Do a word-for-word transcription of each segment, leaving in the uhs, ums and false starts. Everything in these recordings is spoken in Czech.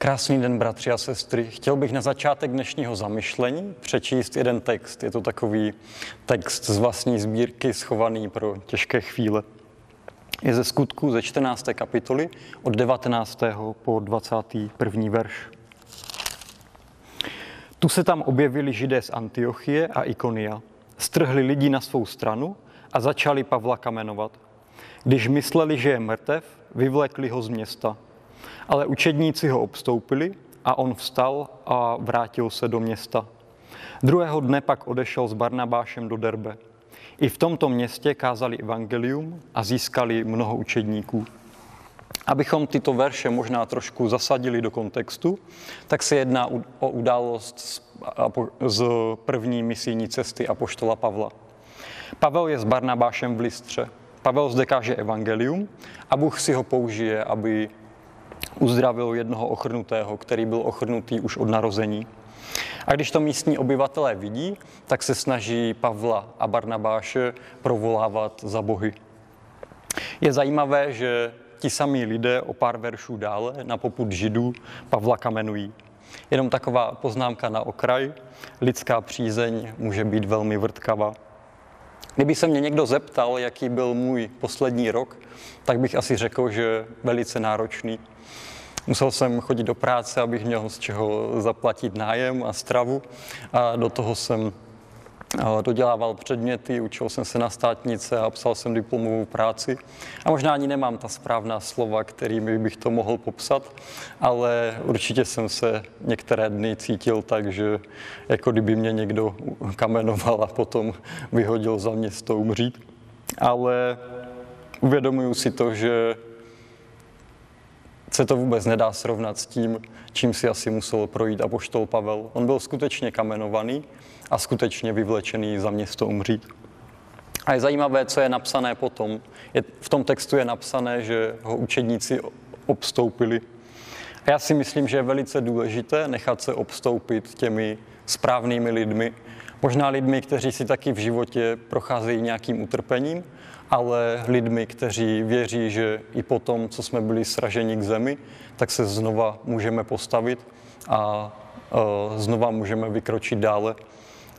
Krásný den, bratři a sestry. Chtěl bych na začátek dnešního zamyšlení přečíst jeden text. Je to takový text z vlastní sbírky, schovaný pro těžké chvíle. Je ze Skutků ze čtrnácté kapitoly od devatenáctého po dvacátý první verš. Tu se tam objevili Židé z Antiochie a Ikonia. Strhli lidi na svou stranu a začali Pavla kamenovat. Když mysleli, že je mrtev, vyvlekli ho z města. Ale učedníci ho obstoupili a on vstal a vrátil se do města. Druhého dne pak odešel s Barnabášem do Derbe. I v tomto městě kázali evangelium a získali mnoho učedníků. Abychom tyto verše možná trošku zasadili do kontextu, tak se jedná o událost z první misijní cesty apoštola Pavla. Pavel je s Barnabášem v Listře. Pavel zde káže evangelium a Bůh si ho použije, aby uzdravil jednoho ochrnutého, který byl ochrnutý už od narození. A když to místní obyvatelé vidí, tak se snaží Pavla a Barnabáše provolávat za bohy. Je zajímavé, že ti samí lidé o pár veršů dále na popud Židů Pavla kamenují. Jenom taková poznámka na okraj. Lidská přízeň může být velmi vrtkavá. Kdyby se mě někdo zeptal, jaký byl můj poslední rok, tak bych asi řekl, že velice náročný. Musel jsem chodit do práce, abych měl z čeho zaplatit nájem a stravu. A do toho jsem dodělával předměty, učil jsem se na státnice a psal jsem diplomovou práci. A možná ani nemám ta správná slova, kterými bych to mohl popsat, ale určitě jsem se některé dny cítil tak, že jako kdyby mě někdo kamenoval a potom vyhodil za město umřít. Ale uvědomuju si to, že se to vůbec nedá srovnat s tím, čím si asi musel projít apoštol Pavel. On byl skutečně kamenovaný a skutečně vyvlečený za město umřít. A je zajímavé, co je napsané potom. Je, v tom textu je napsané, že ho učedníci obstoupili. A já si myslím, že je velice důležité nechat se obstoupit těmi správnými lidmi. Možná lidmi, kteří si taky v životě procházejí nějakým utrpením, ale lidmi, kteří věří, že i po tom, co jsme byli sraženi k zemi, tak se znova můžeme postavit a e, znova můžeme vykročit dále.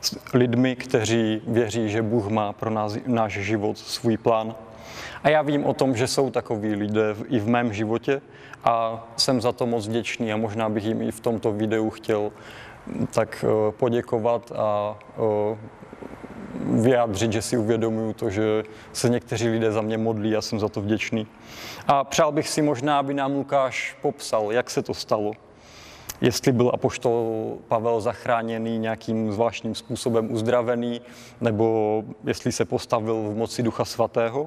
S lidmi, kteří věří, že Bůh má pro nás, náš život svůj plán. A já vím o tom, že jsou takoví lidé i v mém životě a jsem za to moc vděčný a možná bych jim i v tomto videu chtěl tak e, poděkovat a e, vyjádřit, že si uvědomuju to, že se někteří lidé za mě modlí a jsem za to vděčný. A přál bych si možná, aby nám Lukáš popsal, jak se to stalo. Jestli byl apoštol Pavel zachráněný nějakým zvláštním způsobem, uzdravený, nebo jestli se postavil v moci Ducha Svatého.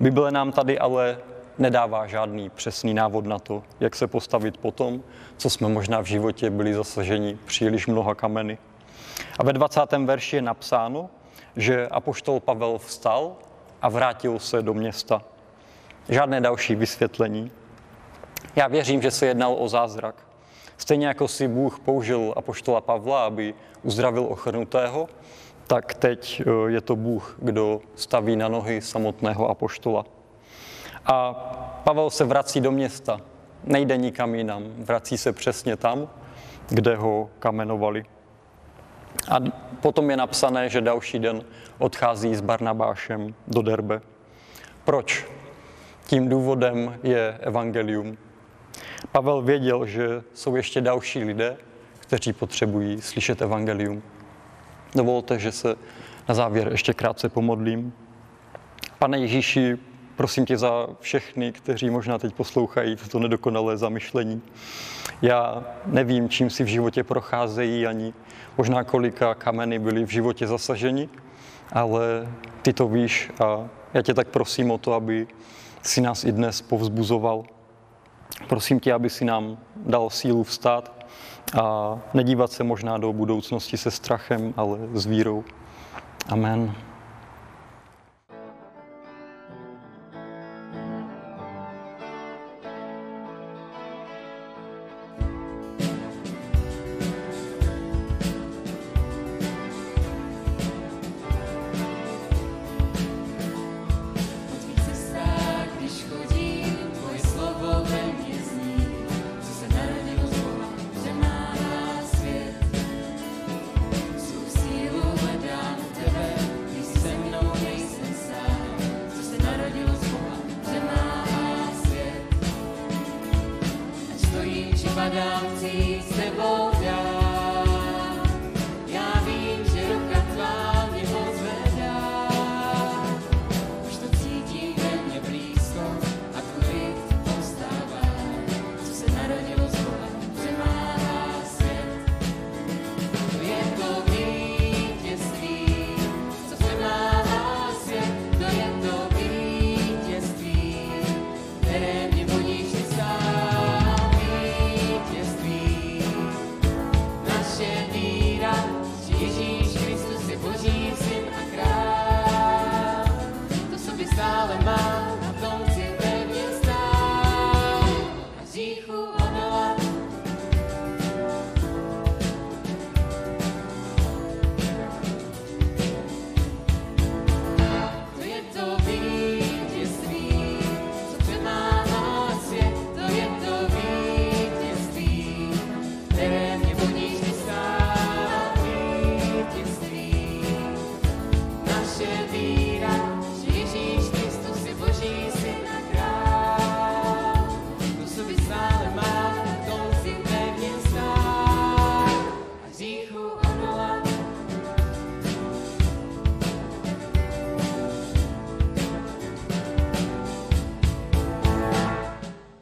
Bible nám tady ale nedává žádný přesný návod na to, jak se postavit potom, co jsme možná v životě byli zasaženi příliš mnoha kameny. A ve dvacátém verši je napsáno, že apoštol Pavel vstal a vrátil se do města. Žádné další vysvětlení. Já věřím, že se jednal o zázrak. Stejně jako si Bůh použil apoštola Pavla, aby uzdravil ochrnutého, tak teď je to Bůh, kdo staví na nohy samotného apoštola. A Pavel se vrací do města. Nejde nikam jinam. Vrací se přesně tam, kde ho kamenovali. A potom je napsané, že další den odchází s Barnabášem do Derbe. Proč? Tím důvodem je evangelium. Pavel věděl, že jsou ještě další lidé, kteří potřebují slyšet evangelium. Dovolte, že se na závěr ještě krátce pomodlím. Pane Ježíši, prosím tě za všechny, kteří možná teď poslouchají toto nedokonalé zamyšlení. Já nevím, čím si v životě procházejí, ani možná kolika kameny byly v životě zasaženi, ale ty to víš a já tě tak prosím o to, aby si nás i dnes povzbuzoval. Prosím tě, aby si nám dal sílu vstát a nedívat se možná do budoucnosti se strachem, ale s vírou. Amen. Thank you. připadám si s tebou dál. Já vím, že ruka tvá mě pozvedá. Už to cítím ve mně blízko a tvůj postává. Co se narodilo zvola, přemáhá svět. To je to vítězství, co přemáhá svět. To je to vítězství, které mě budíš ty sám. Ale mám na konci pevně stát a říchu.